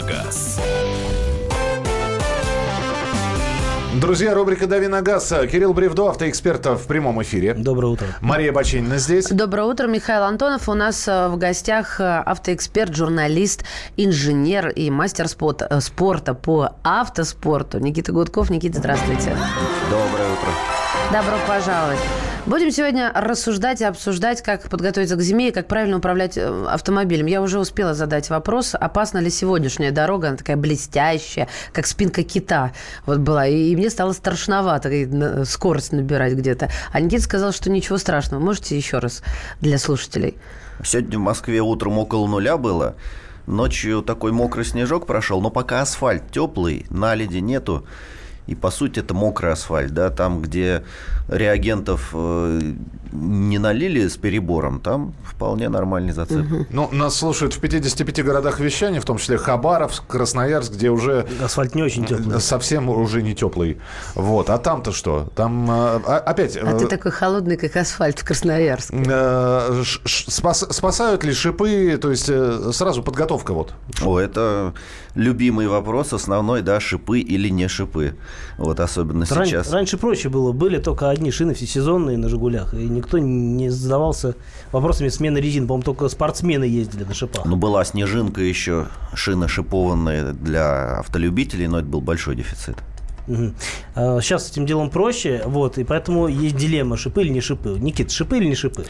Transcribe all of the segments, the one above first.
на газ. Друзья, рубрика «Дави на газ». Кирилл Бревдо, автоэксперт, в прямом эфире. Доброе утро. Мария Бачинина здесь. Доброе утро. Михаил Антонов. У нас в гостях автоэксперт, журналист, инженер и мастер спорта по автоспорту Никита Гудков. Никита, здравствуйте. Доброе утро. Добро пожаловать. Будем сегодня рассуждать и обсуждать, как подготовиться к зиме и как правильно управлять автомобилем. Я уже успела задать вопрос, опасна ли сегодняшняя дорога, она такая блестящая, как спинка кита вот была. И мне стало страшновато скорость набирать где-то. А Никита сказал, что ничего страшного. Можете еще раз для слушателей? Сегодня в Москве утром около нуля было. Ночью такой мокрый снежок прошел, но пока асфальт теплый, наледи нету. И, по сути, это мокрый асфальт, да, там, где реагентов не налили с перебором, там вполне нормальный зацеп. Угу. Ну, нас слушают в 55 городах вещания, в том числе Хабаровск, Красноярск, где уже... Асфальт не очень теплый. Совсем уже не теплый. Вот, а там-то что? Там опять... А ты такой холодный, как асфальт в Красноярске. Спасают ли шипы? То есть, сразу подготовка вот. О, это любимый вопрос основной, да, шипы или не шипы. Вот, особенно сейчас. Раньше проще было. Были только одни шины всесезонные на «Жигулях». И никто не задавался вопросами смены резин. По-моему, только спортсмены ездили на шипах. Ну, была снежинка еще, шина шипованная для автолюбителей, но это был большой дефицит. Угу. Сейчас с этим делом проще, вот, и поэтому есть дилемма, шипы или не шипы. Никит, шипы или не шипы?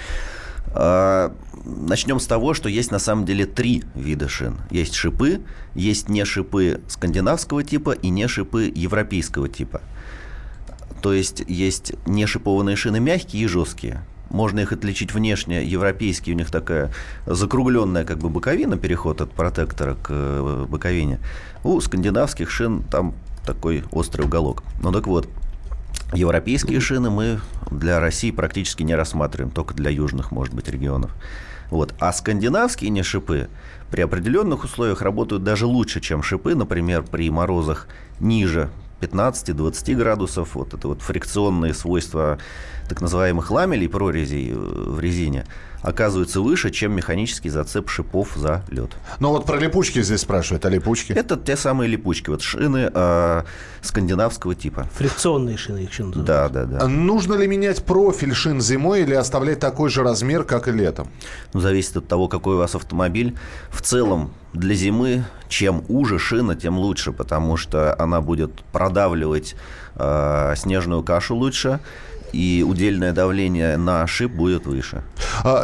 Начнем с того, что есть на самом деле три вида шин. Есть шипы, есть не шипы скандинавского типа и не шипы европейского типа. То есть есть не шипованные шины мягкие и жесткие. Можно их отличить внешне. Европейские, у них такая закругленная как бы боковина, переход от протектора к боковине. У скандинавских шин там такой острый уголок. Ну так вот. Европейские шины мы для России практически не рассматриваем, только для южных, может быть, регионов. Вот. А скандинавские не шипы при определенных условиях работают даже лучше, чем шипы, например, при морозах ниже 15-20 градусов. Вот это вот фрикционные свойства так называемых ламелей, прорезей в резине, оказываются выше, чем механический зацеп шипов за лед. Ну вот про липучки здесь спрашивают, а липучки? Это те самые липучки, вот шины скандинавского типа. Фрикционные шины их еще называют. Да, да, да. Нужно ли менять профиль шин зимой или оставлять такой же размер, как и летом? Ну, зависит от того, какой у вас автомобиль. В целом для зимы чем уже шина, тем лучше, потому что она будет продавливать снежную кашу лучше. И удельное давление на шип будет выше.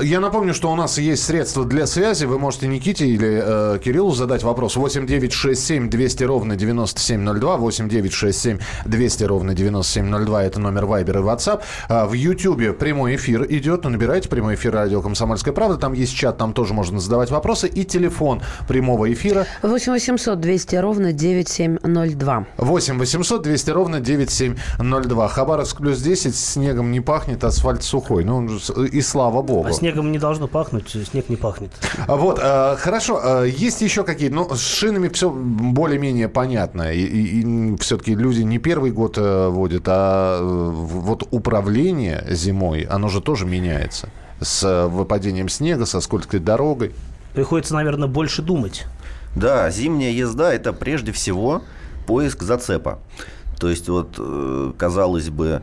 Я напомню, что у нас есть средства для связи. Вы можете Никите или Кириллу задать вопрос. 8-967-200-97-02. 8-967-200-97-02. Это номер Viber и WhatsApp. В Ютьюбе прямой эфир идет. Ну, набирайте прямой эфир «Радио Комсомольская правда». Там есть чат, там тоже можно задавать вопросы. И телефон прямого эфира. 8-800-200-97-02. 8-800-200-97-02. Хабаровск +10. Снегом не пахнет, асфальт сухой. Ну, и слава богу. А снегом не должно пахнуть, снег не пахнет. Вот, хорошо. Есть еще какие-то... Ну, с шинами все более-менее понятно. И все-таки люди не первый год водят, а вот управление зимой, оно же тоже меняется. С выпадением снега, со скользкой дорогой. Приходится, наверное, больше думать. Да, зимняя езда – это прежде всего поиск зацепа. То есть, вот, казалось бы,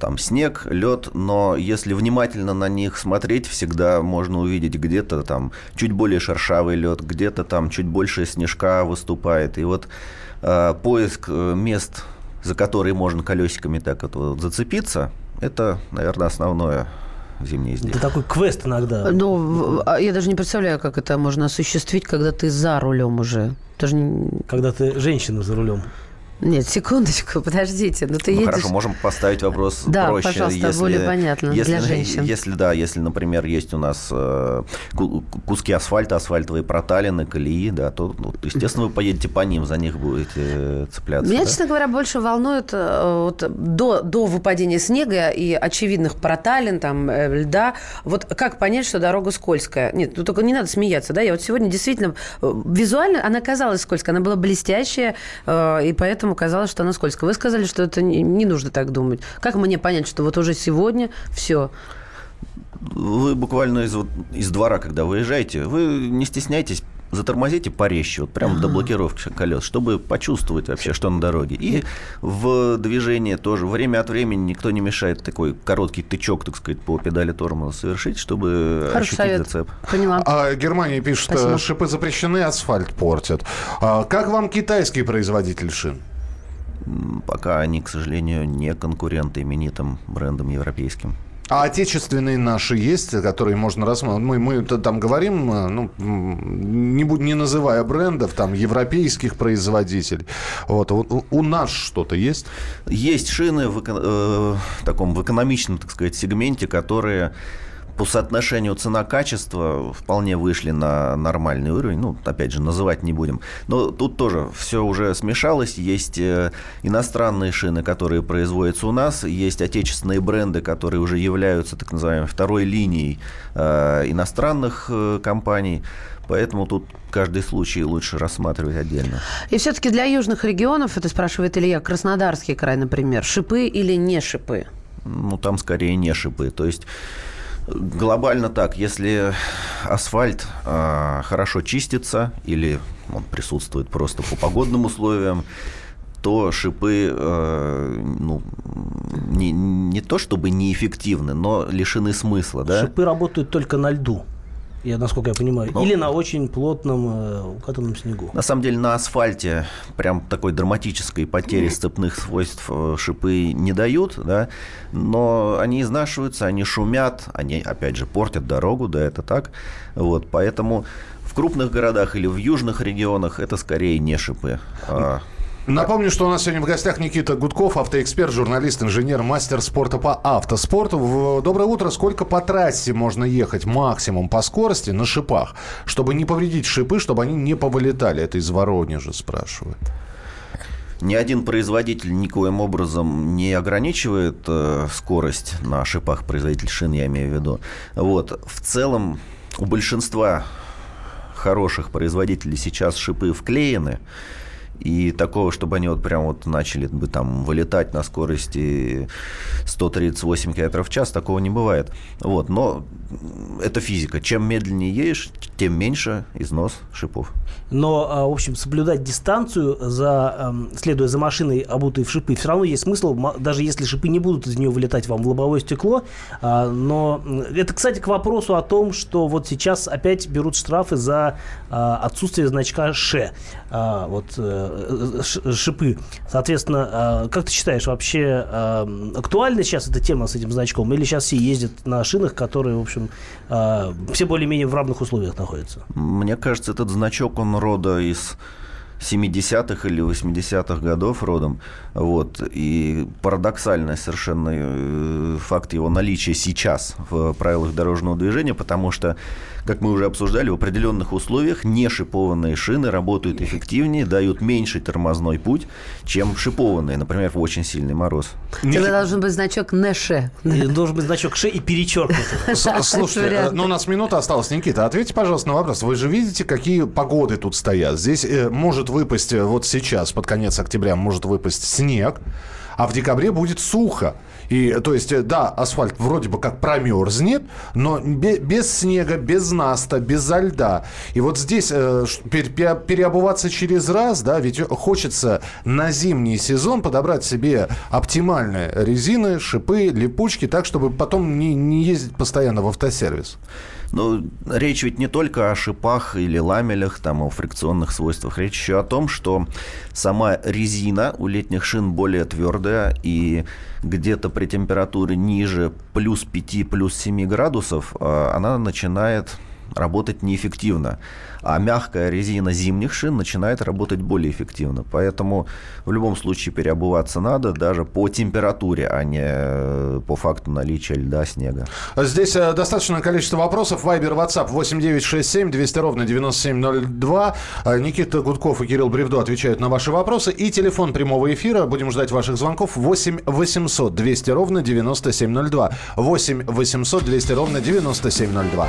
там снег, лед, но если внимательно на них смотреть, всегда можно увидеть где-то там чуть более шершавый лед, где-то там чуть больше снежка выступает. И вот поиск мест, за которые можно колесиками так вот зацепиться, это, наверное, основное. Это такой квест иногда. Ну, я даже не представляю, как это можно осуществить, когда ты за рулем уже. Когда ты женщина за рулем. Нет, секундочку, подождите. Но ты едешь... Хорошо, можем поставить вопрос проще. Да, пожалуйста, если, более понятно для женщин. Если, например, есть у нас куски асфальта, асфальтовые проталины, колеи, да, то, ну, естественно, вы поедете по ним, за них будете цепляться. Меня, да? Честно говоря, больше волнует вот, до выпадения снега и очевидных проталин, там, льда. Вот как понять, что дорога скользкая? Нет, ну, только не надо смеяться, да? Я вот сегодня действительно... Визуально она казалась скользкой, она была блестящая, и поэтому казалось, что она скользкая. Вы сказали, что это не нужно так думать. Как мне понять, что вот уже сегодня все? Вы буквально из двора, когда выезжаете, вы не стесняйтесь затормозите порезче, вот прямо до блокировки колес, чтобы почувствовать вообще, что на дороге. И в движении тоже время от времени никто не мешает такой короткий тычок, так сказать, по педали тормоза совершить, чтобы ощутить зацеп. Поняла. Германия пишет, шипы запрещены, асфальт портят. Как вам китайский производитель шин? Пока они, к сожалению, не конкуренты именитым брендам европейским. А отечественные наши есть, которые можно рассматривать? Мы там говорим, не называя брендов, там, европейских производителей. Вот. У нас что-то есть? Есть шины в экономичном, так сказать, сегменте, которые по соотношению цена-качество вполне вышли на нормальный уровень. Опять же, называть не будем. Но тут тоже все уже смешалось. Есть иностранные шины, которые производятся у нас. Есть отечественные бренды, которые уже являются так называемой второй линией иностранных компаний. Поэтому тут каждый случай лучше рассматривать отдельно. И все-таки для южных регионов, это спрашивает Илья, Краснодарский край, например, шипы или не шипы? Там скорее не шипы. То есть глобально так, если асфальт хорошо чистится или он присутствует просто по погодным условиям, то шипы не то чтобы неэффективны, но лишены смысла. Да? Шипы работают только на льду. Насколько я понимаю, или на очень плотном укатанном снегу. На самом деле на асфальте прям такой драматической потери сцепных свойств шипы не дают, да, но они изнашиваются, они шумят, они, опять же, портят дорогу, да, это так. Вот, поэтому в крупных городах или в южных регионах это скорее не шипы. Напомню, что у нас сегодня в гостях Никита Гудков, автоэксперт, журналист, инженер, мастер спорта по автоспорту. Доброе утро. Сколько по трассе можно ехать максимум по скорости на шипах, чтобы не повредить шипы, чтобы они не повылетали? Это из Воронежа спрашивают. Ни один производитель никоим образом не ограничивает скорость на шипах, производитель шин, я имею в виду. Вот. В целом у большинства хороших производителей сейчас шипы вклеены. И такого, чтобы они начали бы там вылетать на скорости 138 км в час, такого не бывает. Вот. Но это физика. Чем медленнее едешь, тем меньше износ шипов. Но, в общем, соблюдать дистанцию, следуя за машиной, обутой в шипы, все равно есть смысл, даже если шипы не будут из нее вылетать вам в лобовое стекло. Но это, кстати, к вопросу о том, что вот сейчас опять берут штрафы за отсутствие значка «Ш». Шипы. Соответственно, как ты считаешь, вообще актуальна сейчас эта тема с этим значком? Или сейчас все ездят на шинах, которые, в общем, все более-менее в равных условиях находятся? Мне кажется, этот значок, он рода из 70-х или 80-х годов родом. Вот. И парадоксальный совершенно факт его наличия сейчас в правилах дорожного движения, потому что, как мы уже обсуждали, в определенных условиях нешипованные шины работают эффективнее, дают меньший тормозной путь, чем шипованные, например, в очень сильный мороз. Тогда должен быть значок «НШ». Должен быть значок «Ш» и перечеркнуть. Слушайте, у нас минута осталась. Никита, ответьте, пожалуйста, на вопрос. Вы же видите, какие погоды тут стоят. Здесь может выпасть вот сейчас, под конец октября, может выпасть снег, а в декабре будет сухо. И, то есть, да, асфальт вроде бы как промерзнет, но без снега, без наста, без льда. И вот здесь переобуваться через раз, да, ведь хочется на зимний сезон подобрать себе оптимальные резины, шипы, липучки, так, чтобы потом не ездить постоянно в автосервис. Речь ведь не только о шипах или ламелях, там, о фрикционных свойствах. Речь еще о том, что сама резина у летних шин более твердая, и где-то при температуре ниже плюс 5, плюс 7 градусов она начинает работать неэффективно. А мягкая резина зимних шин начинает работать более эффективно. Поэтому в любом случае переобуваться надо даже по температуре, а не по факту наличия льда, снега. Здесь достаточное количество вопросов. Вайбер, WhatsApp 8967 200 ровно 9702. Никита Гудков и Кирилл Бревдо отвечают на ваши вопросы. И телефон прямого эфира. Будем ждать ваших звонков. 8 800 200 ровно 9702. 8 800 200 ровно 9702.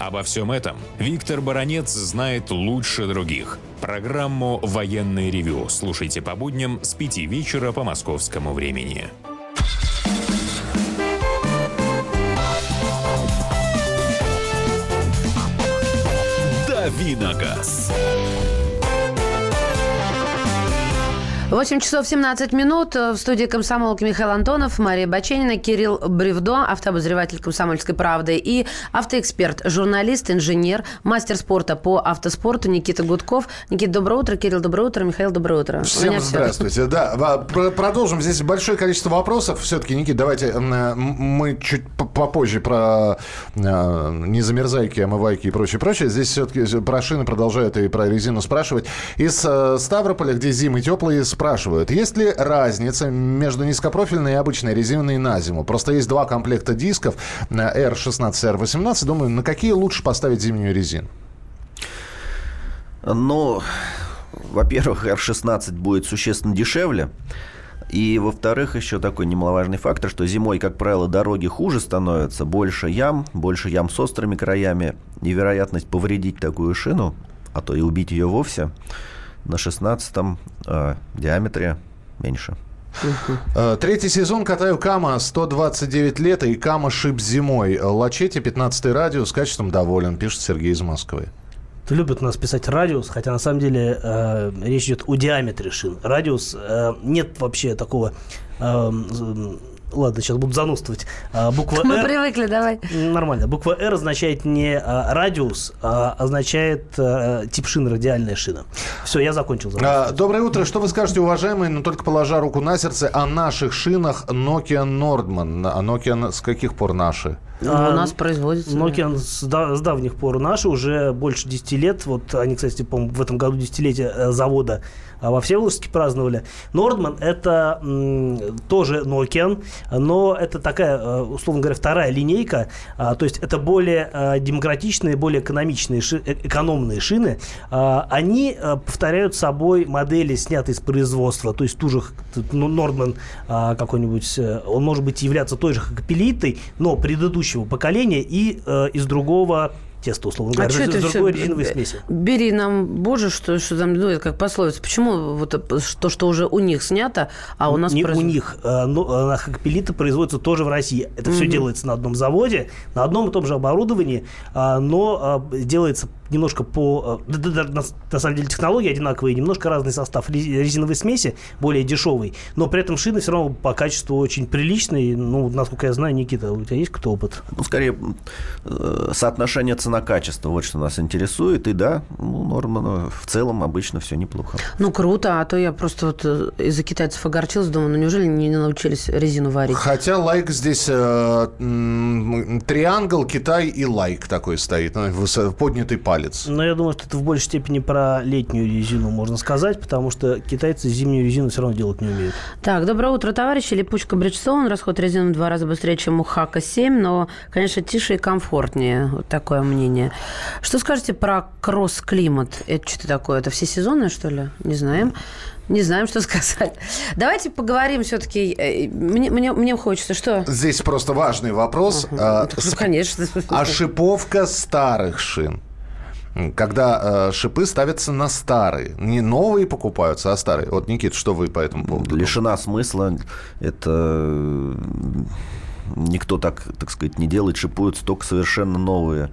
Обо всем этом Виктор Баранец знает лучше других. Программу «Военное ревю» слушайте по будням с 5 вечера по московскому времени. «Дави на газ». 8 часов 17 минут. В студии комсомолки Михаил Антонов, Мария Бачинина, Кирилл Бревдо, автообозреватель «Комсомольской правды», и автоэксперт, журналист, инженер, мастер спорта по автоспорту Никита Гудков. Никита, доброе утро. Кирилл, доброе утро. Михаил, доброе утро. Всем здравствуйте. Да, продолжим. Здесь большое количество вопросов. Все-таки, Никита, давайте мы чуть попозже про незамерзайки, омывайки и прочее. Здесь все-таки про шины продолжают и про резину спрашивать. Из Ставрополя, где зимы теплые, спрашивают, есть ли разница между низкопрофильной и обычной резиной на зиму? Просто есть два комплекта дисков, R16 и R18. Думаю, на какие лучше поставить зимнюю резину? Ну, во-первых, R16 будет существенно дешевле. И, во-вторых, еще такой немаловажный фактор, что зимой, как правило, дороги хуже становятся. Больше ям с острыми краями. И вероятность повредить такую шину, а то и убить ее вовсе, на 16-м диаметре меньше. Третий сезон катаю Кама, 129 лет, и Кама шип зимой. Лачете, 15-й радиус, качеством доволен, пишет Сергей из Москвы. Любят у нас писать радиус, хотя на самом деле речь идет о диаметре шин. Радиус нет вообще такого... Ладно, сейчас буду занудствовать. Буква «Р». Мы привыкли, давай. Нормально. Буква «Р» означает не радиус, а означает тип шины, радиальная шина. Все, я закончил. Доброе утро. Что вы скажете, уважаемые, но только положа руку на сердце, о наших шинах Nokian Nordman? А Nokian с каких пор наши? У нас производится. Nokian с давних пор наши, уже больше 10 лет. Вот они, кстати, по-моему, в этом году десятилетие завода во Всеволожске праздновали. Nordman – это тоже Nokian, но это такая, условно говоря, вторая линейка. То есть это более демократичные, более экономичные, экономные шины. Они повторяют собой модели, снятые с производства. То есть ту же Nordman какой-нибудь, он может быть являться той же хакапелитой, но предыдущего поколения и из другого... тесто, условно говоря, из другой резиновой смеси. Бери нам, боже, что там, ну, это как пословица. Почему вот то, что уже у них снято, а у нас... Не у них. Хакапелиты производятся тоже в России. Это все делается на одном заводе, на одном и том же оборудовании, но делается немножко по... На самом деле технологии одинаковые, немножко разный состав резиновой смеси, более дешевый, но при этом шины все равно по качеству очень приличные. Ну, насколько я знаю, Никита, у тебя есть какой-то опыт? Ну, скорее, соотношение цена на качество. Вот что нас интересует. И да, Норман в целом обычно все неплохо. Ну, круто. А то я просто вот из-за китайцев огорчилась. Думаю, ну неужели не научились резину варить? Хотя лайк здесь... Triangle, Китай и лайк такой стоит. Поднятый палец. Но я думаю, что это в большей степени про летнюю резину можно сказать, потому что китайцы зимнюю резину все равно делать не умеют. Так, доброе утро, товарищи. Липучка Bridgestone. Расход резины в 2 раза быстрее, чем у Haka 7, но, конечно, тише и комфортнее. Вот такое мнение. Что скажете про кросс-климат? Это что-то такое? Это всесезонное, что ли? Не знаем. Не знаем, что сказать. Давайте поговорим все-таки. Мне хочется, что? Здесь просто важный вопрос. Конечно. Ошиповка старых шин. Когда шипы ставятся на старые. Не новые покупаются, а старые. Вот, Никит, что вы по этому поводу? Лишена смысла. Это... Никто так сказать, не делает, шипуются только совершенно новые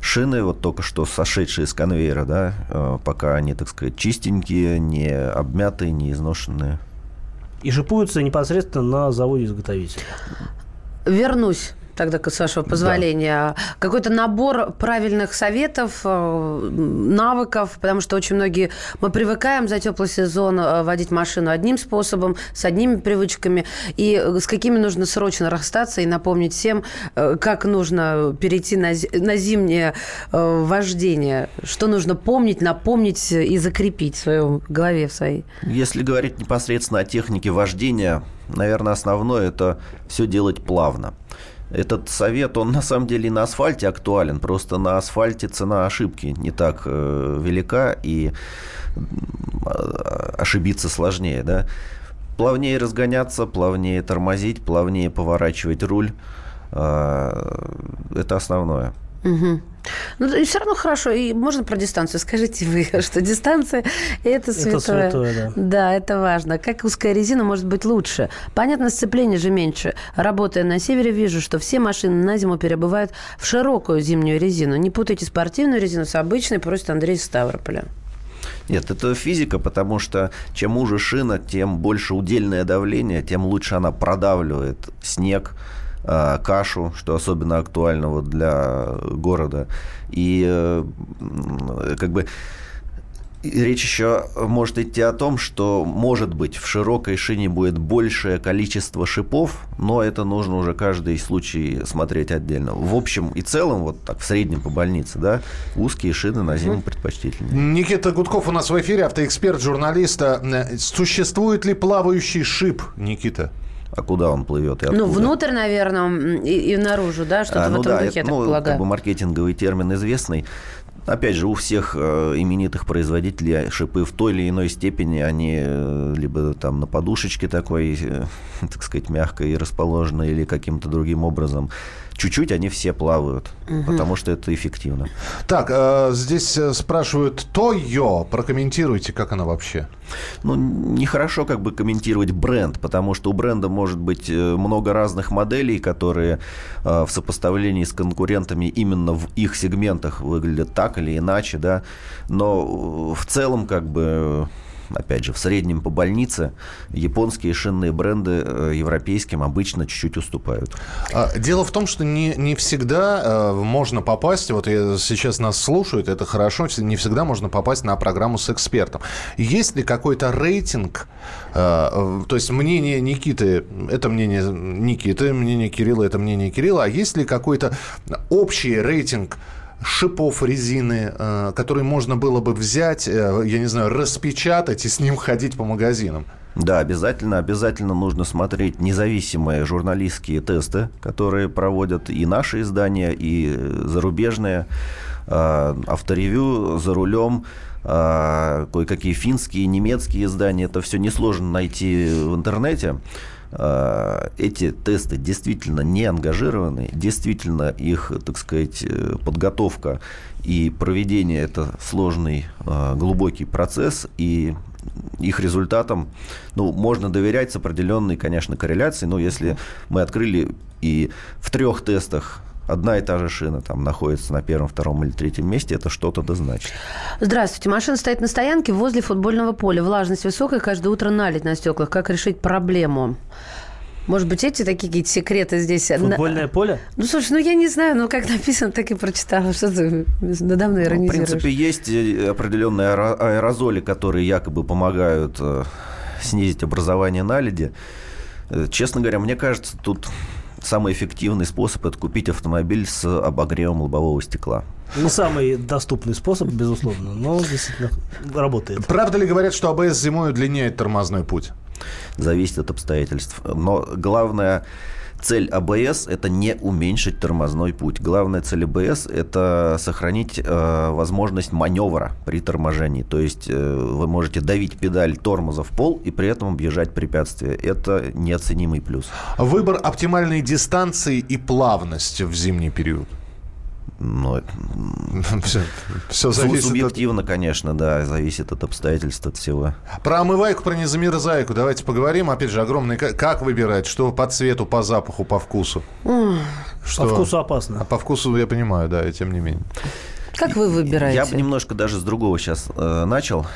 шины, вот только что сошедшие с конвейера, да, пока они, так сказать, чистенькие, не обмятые, не изношенные. И шипуются непосредственно на заводе-изготовителя. Вернусь тогда, с вашего позволения. Да. Какой-то набор правильных советов, навыков, потому что очень многие... Мы привыкаем за теплый сезон водить машину одним способом, с одними привычками, и с какими нужно срочно расстаться и напомнить всем, как нужно перейти на зимнее вождение, что нужно помнить, напомнить и закрепить в своем голове в своей. Если говорить непосредственно о технике вождения, наверное, основное – это все делать плавно. этот совет, он на самом деле и на асфальте актуален, просто на асфальте цена ошибки не так велика, и ошибиться сложнее, да. Плавнее разгоняться, плавнее тормозить, плавнее поворачивать руль. Это основное. Угу. Ну, и все равно хорошо. И можно про дистанцию? Скажите вы, что дистанция – это святое. Это святое, да. Да, это важно. Как узкая резина может быть лучше? Понятно, сцепление же меньше. Работая на севере, вижу, что все машины на зиму перебывают в широкую зимнюю резину. Не путайте спортивную резину с обычной, просит Андрей из Ставрополя. Нет, это физика, потому что чем уже шина, тем больше удельное давление, тем лучше она продавливает снег, кашу, что особенно актуально вот для города. И как бы речь еще может идти о том, что, может быть, в широкой шине будет большее количество шипов, но это нужно уже каждый случай смотреть отдельно. В общем и целом, вот так в среднем по больнице, да, узкие шины на зиму предпочтительнее. Никита Гудков у нас в эфире, автоэксперт, журналист. Существует ли плавающий шип, Никита? А куда он плывет? И ну, внутрь, наверное, и наружу, да, что-то ну в этом духе, я так полагаю. Как бы маркетинговый термин известный. Опять же, у всех именитых производителей шипы в той или иной степени, они либо там на подушечке такой, так сказать, мягкой расположены, или каким-то другим образом. Чуть-чуть они все плавают, потому что это эффективно. Так, здесь спрашивают Toyo. Прокомментируйте, как она вообще? Ну, нехорошо как бы комментировать бренд, потому что у бренда может быть много разных моделей, которые в сопоставлении с конкурентами именно в их сегментах выглядят так или иначе, да. Но в целом как бы... Опять же, в среднем по больнице японские шинные бренды европейским обычно чуть-чуть уступают. Дело в том, что не всегда можно попасть, вот сейчас нас слушают, это хорошо, не всегда можно попасть на программу с экспертом. Есть ли какой-то рейтинг, то есть мнение Никиты, это мнение Никиты, мнение Кирилла, это мнение Кирилла, а есть ли какой-то общий рейтинг шипов резины, которые можно было бы взять, я не знаю, распечатать и с ним ходить по магазинам? Да, обязательно. Обязательно нужно смотреть независимые журналистские тесты, которые проводят и наши издания, и зарубежные. Авторевью, «За рулем», кое-какие финские, немецкие издания. Это все несложно найти в интернете. Эти тесты действительно не ангажированы, действительно их, так сказать, подготовка и проведение – это сложный, глубокий процесс, и их результатам, ну, можно доверять с определенной, конечно, корреляцией, но если мы открыли и в 3 тестах одна и та же шина там находится на 1-м, 2-м или 3-м месте, это что-то да значит. Здравствуйте. Машина стоит на стоянке возле футбольного поля. Влажность высокая, каждое утро наледь на стеклах. Как решить проблему? Может быть, эти такие какие-то секреты здесь? Футбольное поле? Ну, слушай, ну, я не знаю, но как написано, так и прочитала. Что ты надо мной иронизируешь? Ну, в принципе, есть определенные аэрозоли, которые якобы помогают снизить образование наледи. Честно говоря, мне кажется, тут... Самый эффективный способ – это купить автомобиль с обогревом лобового стекла. Не самый доступный способ, безусловно, но действительно работает. Правда ли говорят, что АБС зимой удлиняет тормозной путь? Зависит от обстоятельств. Но главная цель АБС – это не уменьшить тормозной путь. Главная цель АБС – это сохранить возможность маневра при торможении. То есть вы можете давить педаль тормоза в пол и при этом объезжать препятствия. Это неоценимый плюс. Выбор оптимальной дистанции и плавности в зимний период. Ну, все зависит субъективно, конечно, да, зависит от обстоятельств, от всего. Про омывайку, про незамерзайку давайте поговорим. Опять же, огромный... Как выбирать? Что по цвету, по запаху, по вкусу? Что... По вкусу опасно. А по вкусу я понимаю, да, и тем не менее. Как вы выбираете? Я бы немножко даже с другого сейчас начал.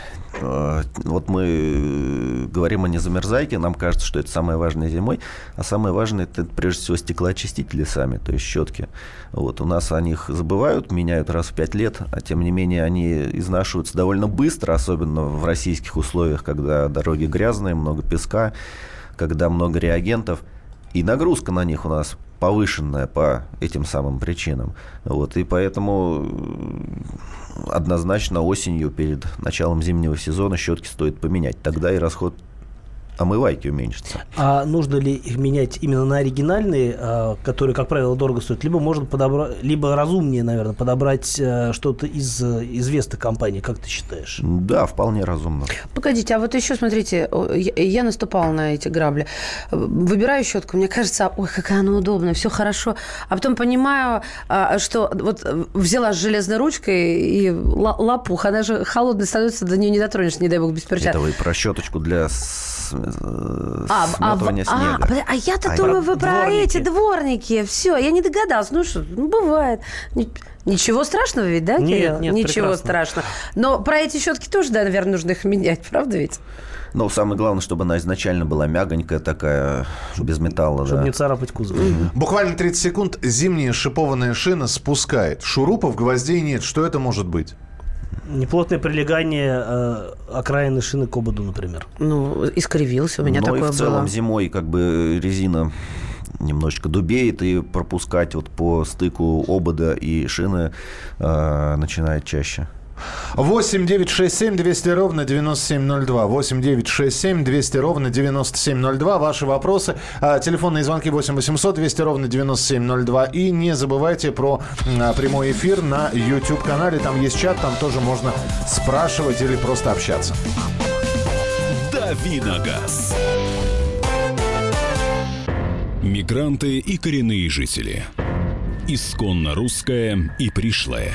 Вот мы говорим о незамерзайке, нам кажется, что это самое важное зимой, а самое важное – это прежде всего стеклоочистители сами, то есть щетки. Вот, у нас о них забывают, меняют раз в 5 лет, а тем не менее они изнашиваются довольно быстро, особенно в российских условиях, когда дороги грязные, много песка, когда много реагентов, и нагрузка на них у нас повышенная по этим самым причинам. Вот, и поэтому однозначно осенью перед началом зимнего сезона щетки стоит поменять. Тогда и расход омывайки уменьшится. А нужно ли их менять именно на оригинальные, которые, как правило, дорого стоят, либо можно подобрать, либо разумнее, наверное, подобрать что-то из известных компаний, как ты считаешь? Да, вполне разумно. Погодите, а вот еще, смотрите, я наступала на эти грабли. Выбираю щетку, мне кажется, ой, какая она удобная, все хорошо. А потом понимаю, что вот взяла с железной ручкой и лопух, она же холодная становится, до нее не дотронешься, не дай бог, без перчаток. Это вы про щеточку для... сматывания снега. А я-то думаю, вы про эти дворники. Все, я не догадалась. Ну что, ну, бывает. Ничего страшного ведь, да, Кирилл? Нет, ничего страшного. Но про эти щетки тоже, да, наверное, нужно их менять, правда ведь? Ну, самое главное, чтобы она изначально была мягонькая такая, без металла. Чтобы не царапать кузов. Буквально 30 секунд. Зимняя шипованная шина спускает. Шурупов, гвоздей нет. Что это может быть? Неплотное прилегание окраины шины к ободу, например. Ну, искривился у меня такое было. Но и в целом зимой как бы резина немножечко дубеет, и пропускать вот по стыку обода и шины начинает чаще. 8-967-200-97-02. 8-967-200-97-02. Ваши вопросы. Телефонные звонки 8-800-200-97-02. И не забывайте про прямой эфир на YouTube-канале. Там есть чат, там тоже можно спрашивать или просто общаться. Давиногаз. Мигранты и коренные жители. Исконно русское и пришлое.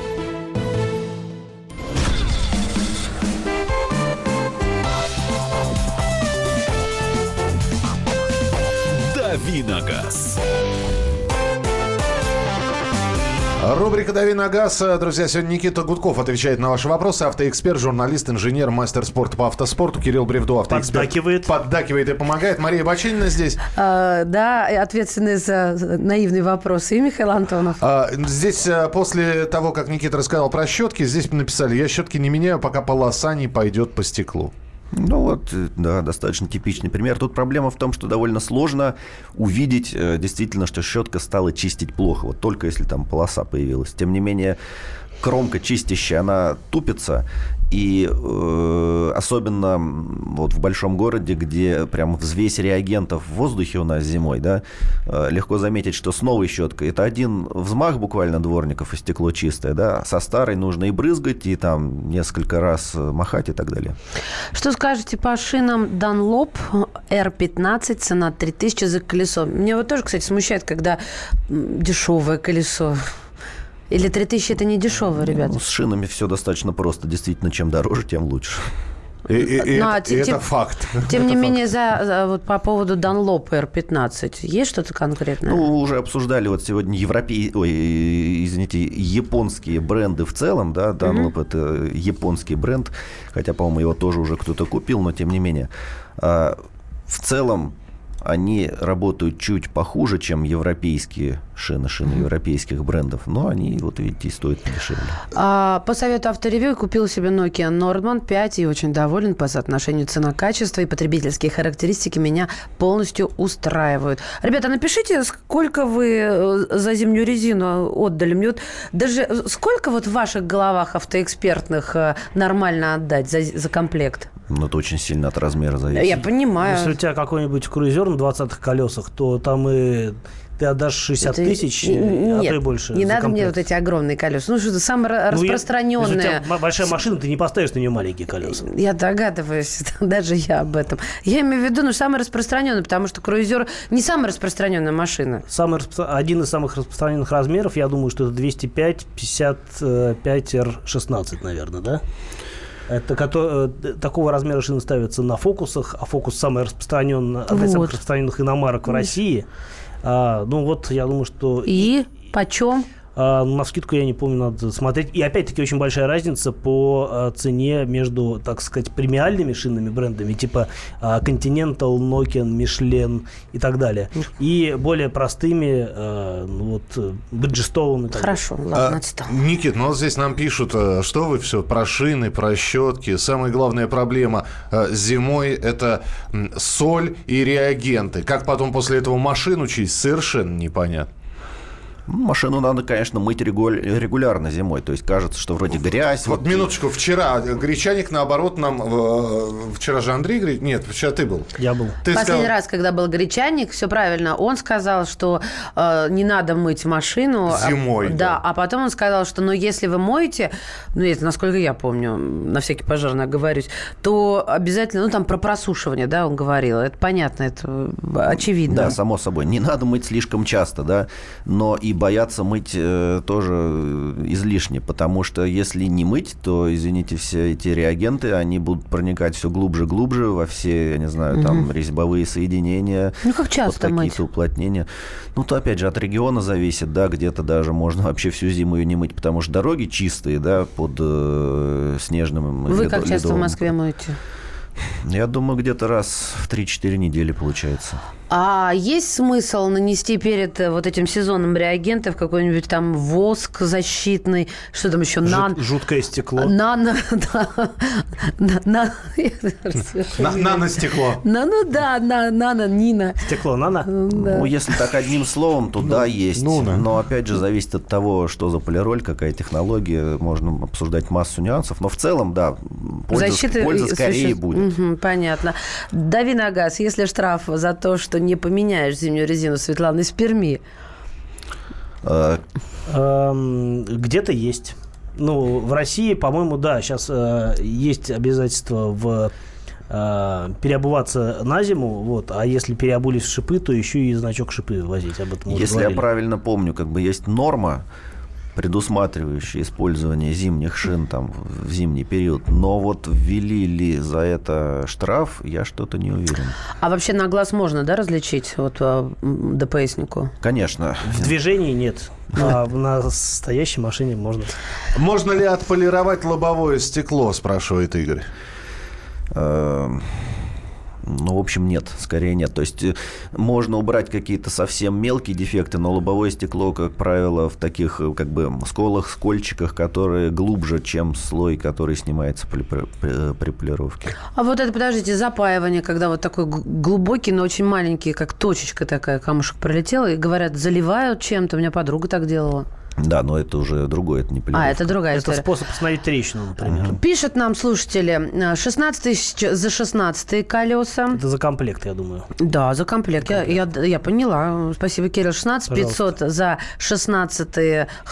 «Дави на газ». Рубрика «Дави на газ». Друзья, сегодня Никита Гудков отвечает на ваши вопросы. Автоэксперт, журналист, инженер, мастер спорта по автоспорту. Кирилл Бревдо, автоэксперт. Поддакивает и помогает. Мария Бачинина здесь. Да, ответственный за наивные вопросы. И Михаил Антонов. Здесь после того, как Никита рассказал про щетки, здесь написали: «Я щетки не меняю, пока полоса не пойдет по стеклу». Ну вот, да, достаточно типичный пример. Тут проблема в том, что довольно сложно увидеть действительно, что щетка стала чистить плохо. Вот только если там полоса появилась. Тем не менее, кромка чистящая, она тупится. И особенно вот в большом городе, где прям взвесь реагентов в воздухе у нас зимой, да, легко заметить, что с новой щеткой это один взмах буквально дворников, и стекло чистое, да, со старой нужно и брызгать, и там несколько раз махать и так далее. Что скажете по шинам Dunlop R15, цена 3000 за колесо? Меня вот тоже, кстати, смущает, когда дешевое колесо. Или 3000 – это не дешево, ребята? Ну, с шинами все достаточно просто. Действительно, чем дороже, тем лучше. Это факт. Тем не менее, вот по поводу Dunlop R15 есть что-то конкретное? Ну, уже обсуждали вот сегодня японские бренды в целом, да, Dunlop это японский бренд, хотя, по-моему, его тоже уже кто-то купил, но тем не менее. В целом они работают чуть похуже, чем европейские шины европейских брендов. Но они, вот видите, стоят подешевле. По совету Авторевью купил себе Nokian Nordman 5 и очень доволен по соотношению цена-качество. И потребительские характеристики меня полностью устраивают. Ребята, напишите, сколько вы за зимнюю резину отдали. Мне вот даже сколько вот в ваших головах автоэкспертных нормально отдать за комплект? Ну, это очень сильно от размера зависит. Я понимаю. Если у тебя какой-нибудь круизер на 20-х колесах, то там и ты отдашь 60 тысяч, а то и больше. Не надо мне вот эти огромные колеса. Ну, что-то самое распространенное. Если у тебя большая машина, ты не поставишь на нее маленькие колеса. Я догадываюсь, даже я об этом. Я имею в виду, самое распространенное, потому что круизер не самая распространенная машина. Один из самых распространенных размеров, я думаю, что это 205-55R16, наверное, да? Это такого размера шины ставятся на фокусах, а фокус самый распространенный, одна из самых распространенных иномарок в России. Я думаю, что... И почем? Навскидку я не помню, надо смотреть. И опять-таки очень большая разница по цене между, так сказать, премиальными шинными брендами, типа Continental, Nokian, Michelin и так далее, и более простыми, вот, Bridgestone и так далее. Хорошо, ладно, отстал. Никит, ну вот здесь нам пишут, что вы все про шины, про щетки. Самая главная проблема зимой — это соль и реагенты. Как потом после этого машину чистить, совершенно непонятно. Машину надо, конечно, мыть регулярно зимой. То есть кажется, что вроде грязь. Вот минуточку. Вчера гречаник, наоборот, нам... Вчера же Андрей говорит... Нет, вчера ты был. Я был. Ты последний сказал... раз, когда был гречаник, все правильно. Он сказал, что не надо мыть машину. Зимой. Да. А потом он сказал, что если вы моете... Ну, это, насколько я помню, на всякий пожарный оговорюсь, то обязательно... Ну, там про просушивание, да, он говорил. Это понятно, это очевидно. Да, само собой. Не надо мыть слишком часто, да. Но и бояться мыть тоже излишне, потому что если не мыть, то, извините, все эти реагенты, они будут проникать все глубже во все, я не знаю, там, резьбовые соединения. Ну, как часто вот какие-то уплотнения. Ну, то, опять же, от региона зависит, да, где-то даже можно вообще всю зиму ее не мыть, потому что дороги чистые, да, под снежным ледовым. Вы как часто в Москве моете? Я думаю, где-то раз в 3-4 недели получается. А есть смысл нанести перед вот этим сезоном реагентов какой-нибудь там воск защитный, что там еще? Жуткое стекло. Наностекло. Нано. Стекло нано. Ну, если так одним словом, то да, есть. Но, опять же, зависит от того, что за полироль, какая технология. Можно обсуждать массу нюансов. Но в целом, да, польза скорее будет. Понятно. Дави на газ. Если штраф за то, что не поменяешь зимнюю резину, Светлана из Перми? Где-то есть. Ну, в России, по-моему, да, сейчас есть обязательство переобуваться на зиму, вот, а если переобулись в шипы, то еще и значок шипы возить. Об этом если говорили. Я правильно помню, как бы есть норма, предусматривающие использование зимних шин там в зимний период. Но вот ввели ли за это штраф, я что-то не уверен. А вообще на глаз можно, да, различить вот ДПСнику? Конечно. В движении нет. А на стоящей машине можно. Можно ли отполировать лобовое стекло, спрашивает Игорь. Ну, в общем, нет, скорее нет. То есть можно убрать какие-то совсем мелкие дефекты, но лобовое стекло, как правило, в таких как бы сколах, скольчиках, которые глубже, чем слой, который снимается при полировке. А вот это, подождите, запаивание, когда вот такой глубокий, но очень маленький, как точечка такая, камушек пролетел, и говорят, заливают чем-то. У меня подруга так делала. Да, но это уже другое, это не полировка. А, это другая история. Это способ остановить трещину, например. Пишет нам слушатели, 16 тысяч за 16 колеса. Это за комплект, я думаю. Да, за комплект. Я поняла. Спасибо, Кирилл. 16 500 за 16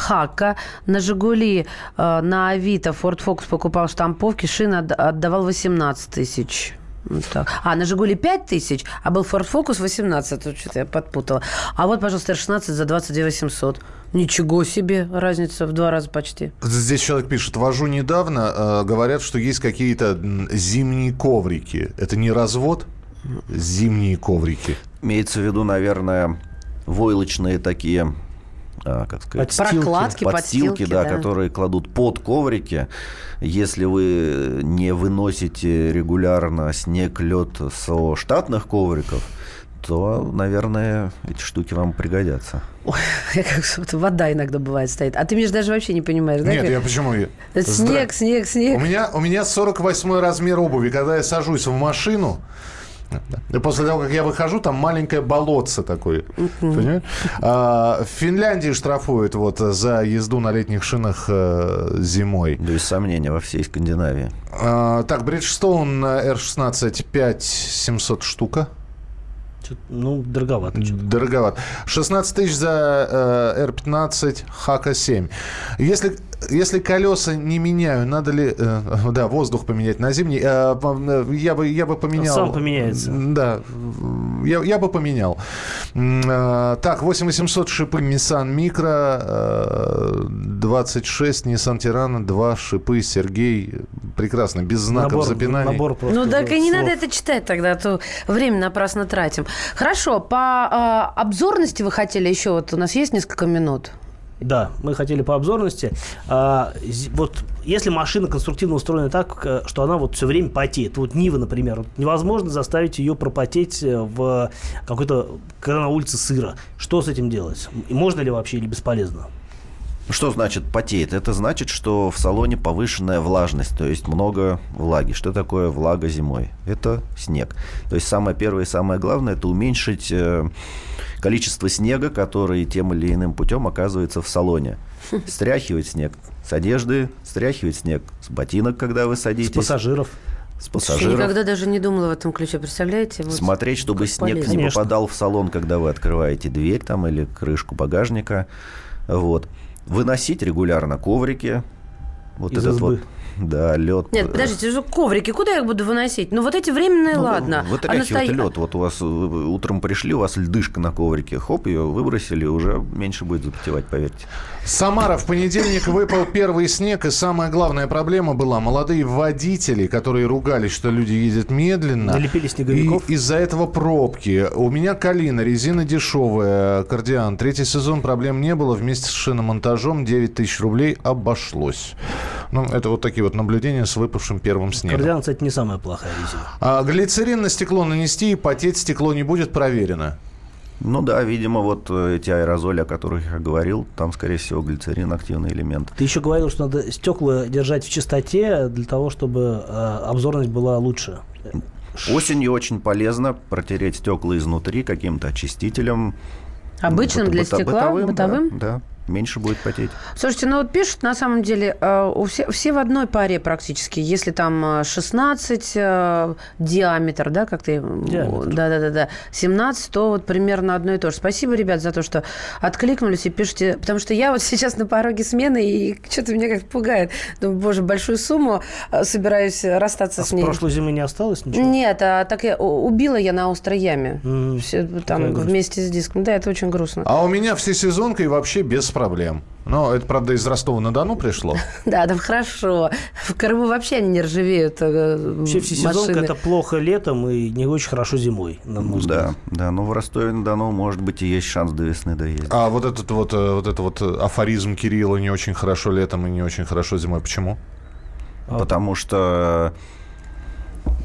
Haka. На «Жигули», на «Авито», Ford Focus покупал штамповки, шины отдавал 18 тысяч. Вот так. А на «Жигули» 5 тысяч, а был Ford Focus 18. Тут что-то я подпутала. А вот, пожалуйста, 16 за 22 800. Ничего себе, разница в 2 раза почти. Здесь человек пишет, вожу недавно, говорят, что есть какие-то зимние коврики. Это не развод? Зимние коврики. Имеется в виду, наверное, войлочные такие... как сказать, подстилки, да, которые кладут под коврики. Если вы не выносите регулярно снег, лед со штатных ковриков, то, наверное, эти штуки вам пригодятся. Ой, как вода иногда бывает стоит. А ты меня же даже вообще не понимаешь, да? Нет, как... я почему? Снег. У меня 48-й размер обуви. Когда я сажусь в машину, и после того, как я выхожу, там маленькое болотце такое. Понимаешь? В Финляндии штрафуют вот за езду на летних шинах зимой. Без сомнения, во всей Скандинавии. Так, Bridgestone R16 5700 штука. Ну, дороговато. Что-то. Дороговато. 16 тысяч за R15 Haka 7. Если колеса не меняю, надо ли... да, воздух поменять на зимний. Я бы поменял... Сам поменяется. Да. Я бы поменял. Так, 8800 шипы Nissan Micra, 26 Nissan Tirana, 2 шипы Сергей. Прекрасно, без знаков запинаний. Набор просто. Ну, так и не надо это читать тогда, а то время напрасно тратим. Хорошо, по обзорности вы хотели еще... Вот у нас есть несколько минут. Да, мы хотели по обзорности. Вот если машина конструктивно устроена так, что она вот все время потеет, вот Нива, например, невозможно заставить ее пропотеть в какой-то, когда на улице сыро. Что с этим делать? И можно ли вообще, или бесполезно? Что значит потеет? Это значит, что в салоне повышенная влажность, то есть много влаги. Что такое влага зимой? Это снег. То есть самое первое и самое главное – это уменьшить количество снега, который тем или иным путем оказывается в салоне. Стряхивать снег с одежды, стряхивать снег с ботинок, когда вы садитесь. С пассажиров. Я никогда даже не думала в этом ключе, представляете? Вот смотреть, чтобы снег полезно не попадал в салон, когда вы открываете дверь там, или крышку багажника. Вот. Выносить регулярно коврики. Вот из этот избы. Вот, да, лед. Нет, подождите, коврики, куда я их буду выносить? Ну, вот эти временные, ну, ладно. Вытряхивать лед. Вот у вас утром пришли, у вас льдышка на коврике. Хоп, ее выбросили, уже меньше будет запотевать, поверьте. Самара. В понедельник выпал первый снег, и самая главная проблема была: молодые водители, которые ругались, что люди ездят медленно. Налепили снеговиков. И из-за этого пробки. У меня Калина, резина дешевая, кардиан. Третий сезон проблем не было. Вместе с шиномонтажом 9 000 рублей обошлось. Ну, это вот такие вот наблюдения с выпавшим первым снегом. Кардиан, кстати, не самая плохая резина. А глицерин на стекло нанести, и потеть стекло не будет, проверено. Ну да, видимо, вот эти аэрозоли, о которых я говорил, там, скорее всего, глицерин – активный элемент. Ты еще говорил, что надо стекла держать в чистоте для того, чтобы обзорность была лучше. Осенью очень полезно протереть стекла изнутри каким-то очистителем. Обычным для стекла? Бытовым? Да. Меньше будет потеть. Слушайте, ну вот пишут, на самом деле, все в одной паре практически. Если там 16 диаметр, да, как ты... Да-да-да. 17, то вот примерно одно и то же. Спасибо, ребят, за то, что откликнулись и пишите. Потому что я вот сейчас на пороге смены, и что-то меня как-то пугает. Думаю, боже, большую сумму собираюсь расстаться с ней. А с прошлой зимы не осталось ничего? Нет, а так я убила на острой яме. Все, там вместе с диском. Да, это очень грустно. А у меня всесезонка и вообще без проблем. Но это, правда, из Ростова-на-Дону пришло. Да, там хорошо. В Крыму вообще они не ржавеют. Вообще всесезонка – это плохо летом и не очень хорошо зимой. Да, да, но в Ростове-на-Дону, может быть, и есть шанс до весны доездить. А вот этот вот афоризм Кирилла «не очень хорошо летом и не очень хорошо зимой». Почему? Потому что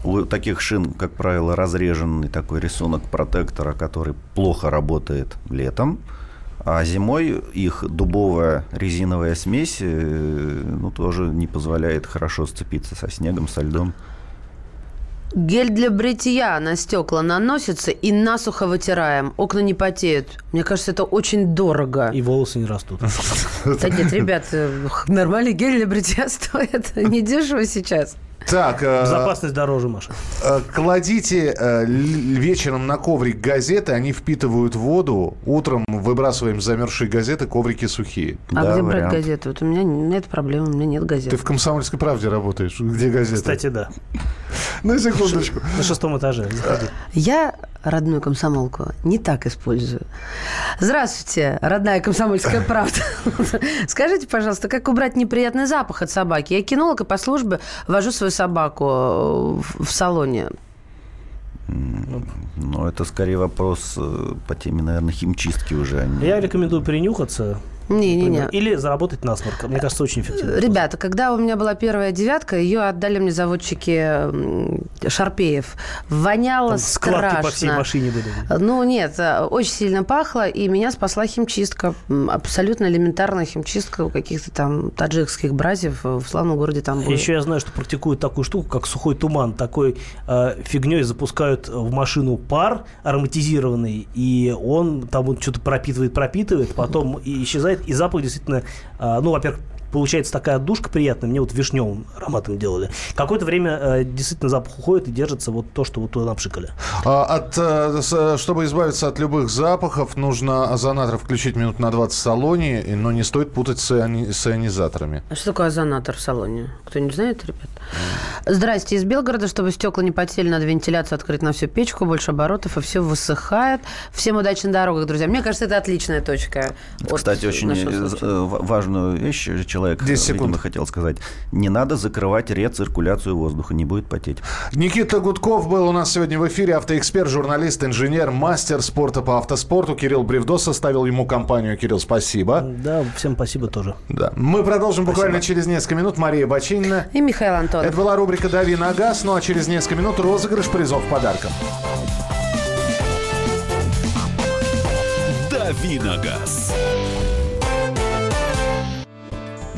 у таких шин, как правило, разреженный такой рисунок протектора, который плохо работает летом. А зимой их дубовая резиновая смесь, ну, тоже не позволяет хорошо сцепиться со снегом, со льдом. Гель для бритья на стекла наносится и насухо вытираем. Окна не потеют. Мне кажется, это очень дорого. И волосы не растут. Да нет, ребят, нормальный гель для бритья стоит недешево сейчас. Так, безопасность дороже, Маша. Кладите вечером на коврик газеты, они впитывают воду. Утром выбрасываем замерзшие газеты, коврики сухие. А да, где брать газеты? Вот у меня нет проблем, у меня нет газет. Ты в «Комсомольской правде» работаешь. Где газеты? Кстати, да. На секундочку. На 6 этаже. Я родную комсомолку не так использую. Здравствуйте, родная «Комсомольская правда». Скажите, пожалуйста, как убрать неприятный запах от собаки? Я кинолог и по службе вожу свою собаку в салоне. Ну, это скорее вопрос по теме, наверное, химчистки уже. Я рекомендую принюхаться. Не-не-не. Или заработать насморк. Мне кажется, очень эффективно. Ребята, когда у меня была первая девятка, ее отдали мне заводчики Шарпеев. Воняло там страшно. Складки по всей машине были. Ну, нет. Очень сильно пахло, и меня спасла химчистка. Абсолютно элементарная химчистка у каких-то там таджикских братьев в славном городе Тамбове. Еще я знаю, что практикуют такую штуку, как сухой туман. Такой фигней запускают в машину пар ароматизированный, и он там вот что-то пропитывает, потом исчезает. И запах действительно, ну, во-первых, получается такая отдушка приятная. Мне вот вишневым ароматом делали. Какое-то время действительно запах уходит и держится вот то, что вот туда напшикали. Чтобы избавиться от любых запахов, нужно озонатор включить минут на 20 в салоне, но не стоит путать с ионизаторами. А что такое озонатор в салоне? Кто-нибудь знает, ребят? Здрасте, из Белгорода. Чтобы стекла не потели, надо вентиляцию открыть на всю печку, больше оборотов, и все высыхает. Всем удачи на дорогах, друзья. Мне кажется, это отличная точка. Кстати, очень важную вещь человек человек, видимо, хотел сказать. Не надо закрывать рециркуляцию воздуха, не будет потеть. Никита Гудков был у нас сегодня в эфире. Автоэксперт, журналист, инженер, мастер спорта по автоспорту. Кирилл Бревдо составил ему компанию. Кирилл, спасибо. Да, всем спасибо тоже. Да. Мы продолжим буквально через несколько минут. Мария Бачинина. И Михаил Антонов. Это была рубрика «Дави на газ». Ну а через несколько минут розыгрыш призов подарком. «Дави на газ».